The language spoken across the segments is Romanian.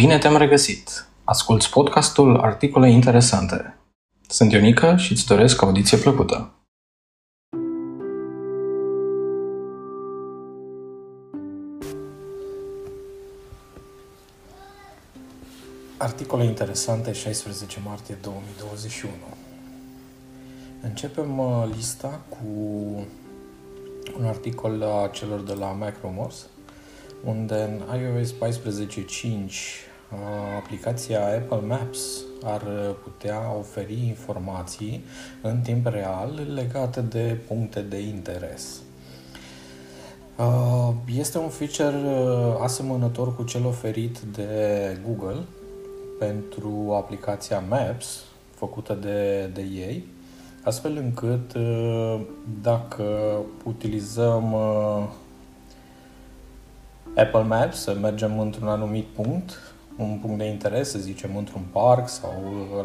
Bine te-am regăsit! Asculți podcastul Articole Interesante. Sunt Ionică și îți doresc audiție plăcută. Articole Interesante, 16 martie 2021. Începem lista cu un articol a celor de la Macromos, unde în iOS 14.5 aplicația Apple Maps ar putea oferi informații în timp real legate de puncte de interes. Este un feature asemănător cu cel oferit de Google pentru aplicația Maps făcută de ei, astfel încât dacă utilizăm Apple Maps, să mergem într-un anumit punct, un punct de interes, să zicem într-un parc sau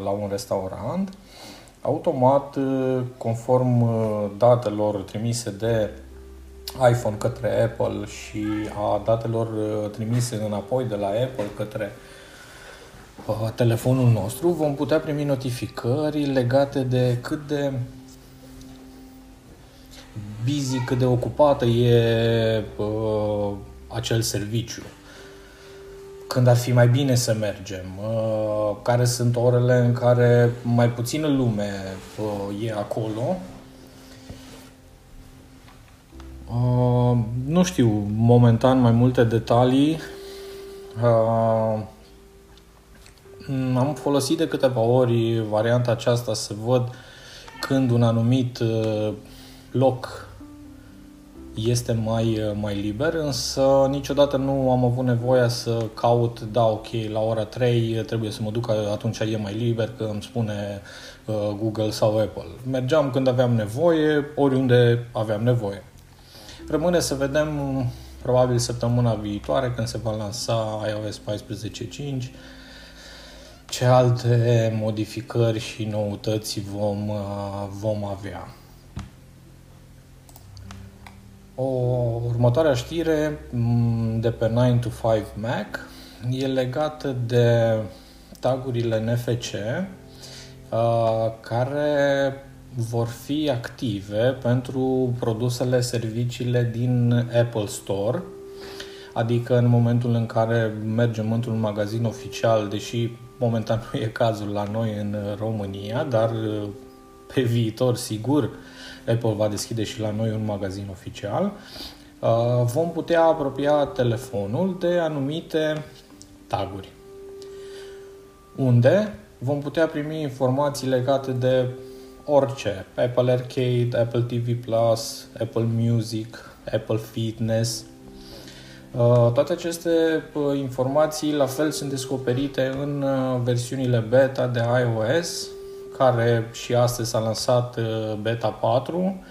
la un restaurant, automat, conform datelor trimise de iPhone către Apple și a datelor trimise înapoi de la Apple către telefonul nostru, vom putea primi notificări legate de cât de busy, cât de ocupată e acel serviciu, când ar fi mai bine să mergem, care sunt orele în care mai puțină lume e acolo. Nu știu momentan mai multe detalii. Am folosit de câteva ori varianta aceasta să văd când un anumit loc este mai liber, însă niciodată nu am avut nevoia să caut, la ora 3 trebuie să mă duc, atunci e mai liber, că îmi spune Google sau Apple. Mergeam când aveam nevoie, oriunde aveam nevoie. Rămâne să vedem, probabil săptămâna viitoare, când se va lansa iOS 14.5, ce alte modificări și noutăți vom avea. Următoarea știre de pe 9to5Mac e legată de tagurile NFC care vor fi active pentru produsele, serviciile din Apple Store, adică în momentul în care mergem într-un magazin oficial, deși momentan nu e cazul la noi în România, dar pe viitor, sigur, Apple va deschide și la noi un magazin oficial, vom putea apropia telefonul de anumite taguri, unde vom putea primi informații legate de orice: Apple Arcade, Apple TV+, Apple Music, Apple Fitness. Toate aceste informații, la fel, sunt descoperite în versiunile beta de iOS, care și astăzi s-a lansat beta 4,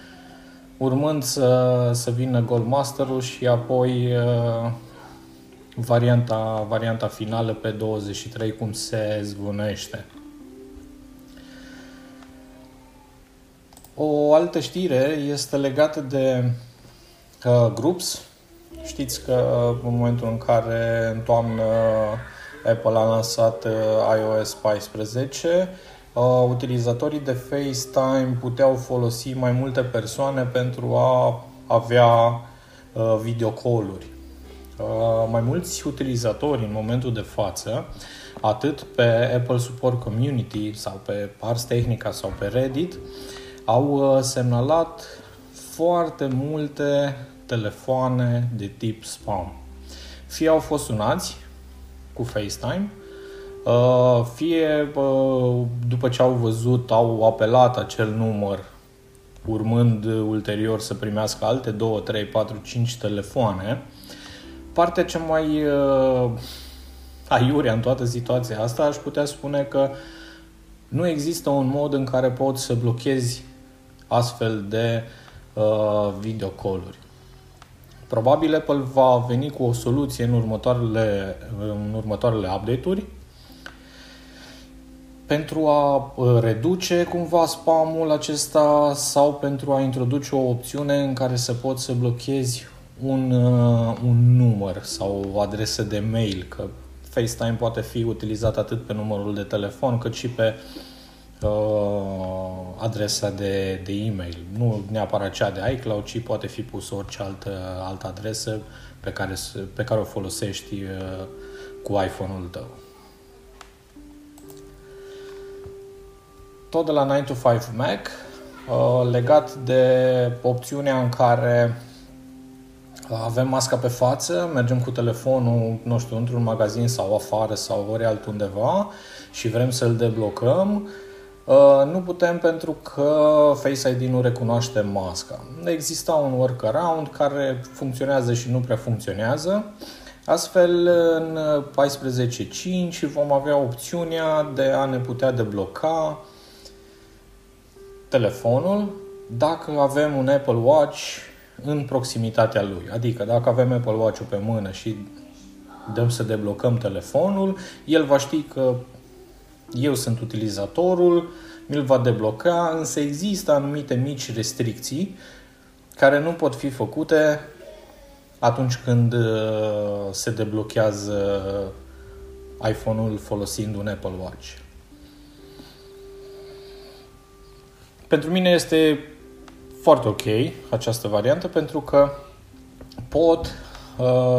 urmând să vină Goldmaster-ul și apoi varianta finală pe 23, cum se zbunește. O altă știre este legată de Groups. Știți că în momentul în care în toamnă Apple a lansat iOS 14, utilizatorii de FaceTime puteau folosi mai multe persoane pentru a avea videocall-uri. Mai mulți utilizatori în momentul de față, atât pe Apple Support Community sau pe Pars Tehnica sau pe Reddit, au semnalat foarte multe telefoane de tip spam. Fie au fost sunați cu FaceTime, fie după ce au văzut, au apelat acel număr, urmând ulterior să primească alte 2, 3, 4, 5 telefoane. Partea cea mai aiurea în toată situația asta, aș putea spune că nu există un mod în care poți să blochezi astfel de videocall-uri. Probabil Apple va veni cu o soluție în următoarele update-uri pentru a reduce cumva spamul acesta sau pentru a introduce o opțiune în care să poți să blochezi un număr sau o adresă de mail, că FaceTime poate fi utilizat atât pe numărul de telefon, cât și pe adresa de e-mail. Nu neapărat cea de iCloud, ci poate fi pus orice altă adresă pe care o folosești cu iPhone-ul tău. Tot de la 9to5Mac, legat de opțiunea în care avem masca pe față, mergem cu telefonul, nu știu, într-un magazin sau afară sau ori altundeva și vrem să-l deblocăm, nu putem pentru că Face ID nu recunoaște masca. Exista un workaround care funcționează și nu prea funcționează. Astfel, în 14.5 vom avea opțiunea de a ne putea debloca telefonul dacă avem un Apple Watch în proximitatea lui. Adică dacă avem Apple Watch-ul pe mână și dăm să deblocăm telefonul, el va ști că eu sunt utilizatorul, mi-l va debloca, însă există anumite mici restricții care nu pot fi făcute atunci când se deblochează iPhone-ul folosind un Apple Watch. Pentru mine este foarte ok această variantă pentru că pot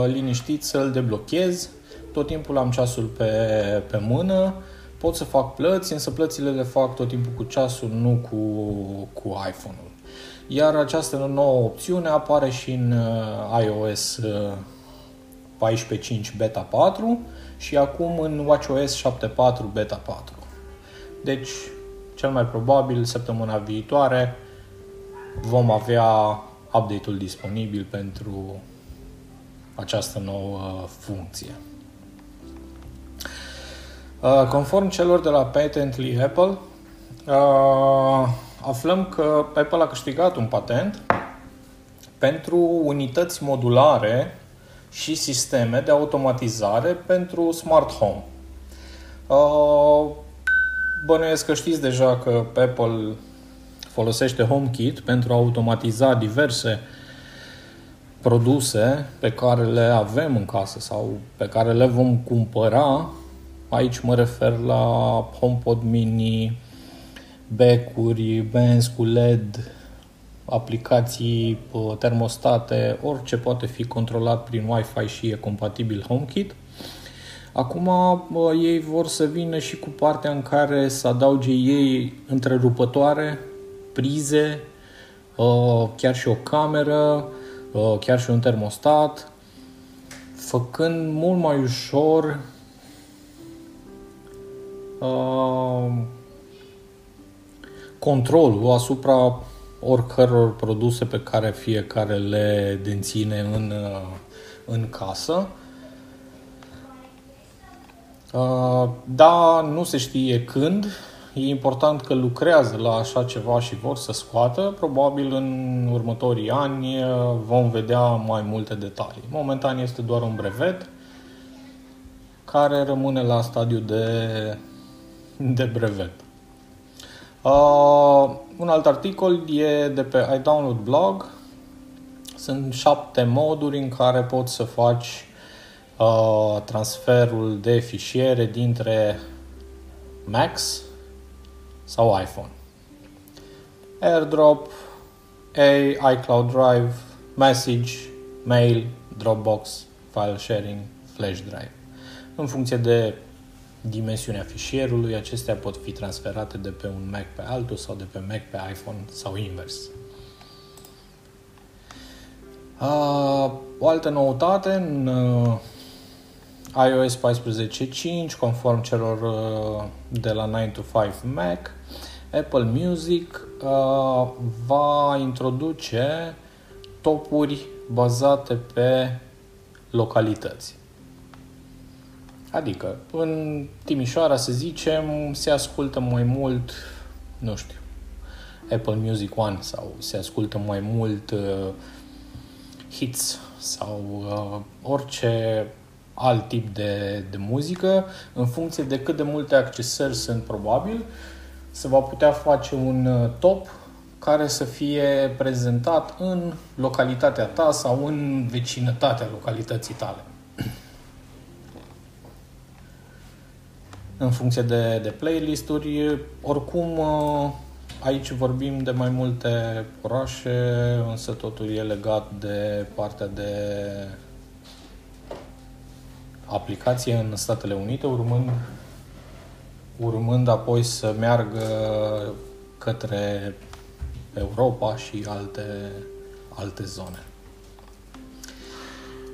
liniștit să-l deblochez, tot timpul am ceasul pe mână, pot să fac plăți, însă plățile le fac tot timpul cu ceasul, nu cu iPhone-ul. Iar această nouă opțiune apare și în iOS 14.5 Beta 4 și acum în WatchOS 7.4 Beta 4. Deci, cel mai probabil, săptămâna viitoare vom avea update-ul disponibil pentru această nouă funcție. Conform celor de la Patently Apple, aflăm că Apple a câștigat un patent pentru unități modulare și sisteme de automatizare pentru smart home. Bănuiesc că știți deja că Apple folosește HomeKit pentru a automatiza diverse produse pe care le avem în casă sau pe care le vom cumpăra. Aici mă refer la HomePod Mini, becuri, benzi cu LED, aplicații, termostate, orice poate fi controlat prin Wi-Fi și e compatibil HomeKit. Acum ei vor să vină și cu partea în care să adauge ei întrerupătoare, prize, chiar și o cameră, chiar și un termostat, făcând mult mai ușor controlul asupra oricăror produse pe care fiecare le deține în casă. Da, nu se știe când. E important că lucrează la așa ceva și vor să scoată. Probabil în următorii ani vom vedea mai multe detalii. Momentan este doar un brevet care rămâne la stadiu de brevet. Un alt articol e de pe I Download Blog. Sunt 7 moduri în care poți să faci transferul de fișiere dintre Macs sau iPhone. AirDrop, iCloud Drive, Message, Mail, Dropbox, File Sharing, Flash Drive. În funcție de dimensiunea fișierului, acestea pot fi transferate de pe un Mac pe altul sau de pe Mac pe iPhone sau invers. O altă noutate în iOS 14.5, conform celor de la 9to5Mac, Apple Music va introduce topuri bazate pe localități. Adică, în Timișoara, să zicem, se ascultă mai mult, nu știu, Apple Music One sau se ascultă mai mult hits sau orice alt tip de muzică, în funcție de cât de multe accesări sunt probabil, se va putea face un top care să fie prezentat în localitatea ta sau în vecinătatea localității tale. în funcție de playlist-uri. Oricum, aici vorbim de mai multe orașe, însă totul e legat de partea de aplicație în Statele Unite, urmând apoi să meargă către Europa și alte zone.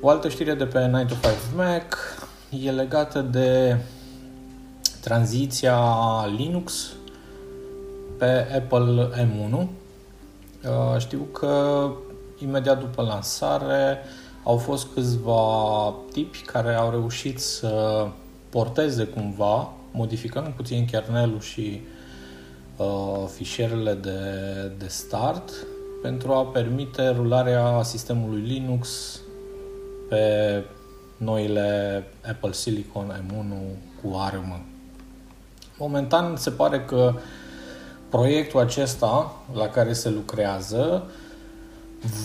O altă știre de pe 9to5Mac e legată de tranziția Linux pe Apple M1. Știu că imediat după lansare au fost câțiva tipi care au reușit să porteze cumva, modificând puțin kernelul și fișierele de start, pentru a permite rularea sistemului Linux pe noile Apple Silicon M1 cu ARM. Momentan se pare că proiectul acesta la care se lucrează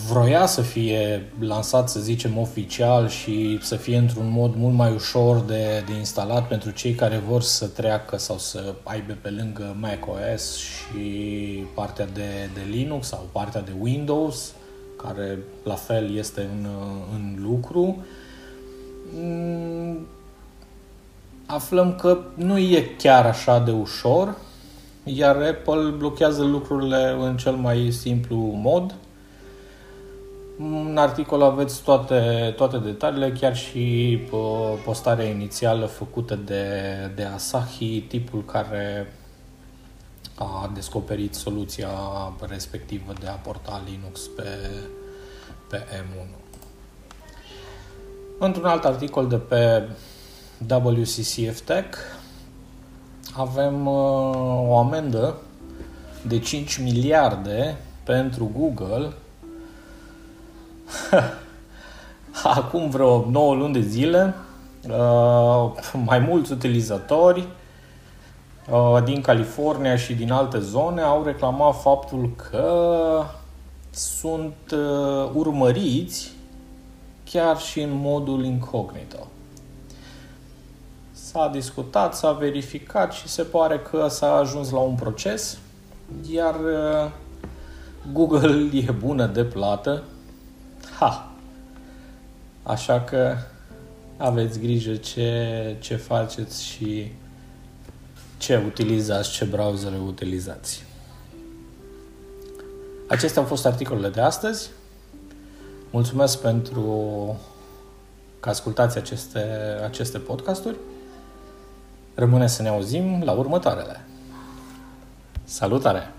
vroia să fie lansat, să zicem, oficial și să fie într-un mod mult mai ușor de instalat pentru cei care vor să treacă sau să aibă pe lângă macOS și partea de Linux sau partea de Windows, care la fel este în lucru. Aflăm că nu e chiar așa de ușor, iar Apple blochează lucrurile în cel mai simplu mod. În articol aveți toate detaliile, chiar și postarea inițială făcută de Asahi, tipul care a descoperit soluția respectivă de a porta Linux pe M1. Într-un alt articol de pe WCCFTech avem o amendă de 5 miliarde pentru Google. Acum vreo 9 luni de zile, mai mulți utilizatori din California și din alte zone au reclamat faptul că sunt urmăriți chiar și în modul incognito. S-a discutat, s-a verificat și se pare că s-a ajuns la un proces, iar Google e bună de plată. Așa că aveți grijă ce faceți și ce utilizați, ce browser utilizați. Acestea au fost articolele de astăzi. Mulțumesc pentru că ascultați aceste podcasturi. Rămâne să ne auzim la următoarele. Salutare!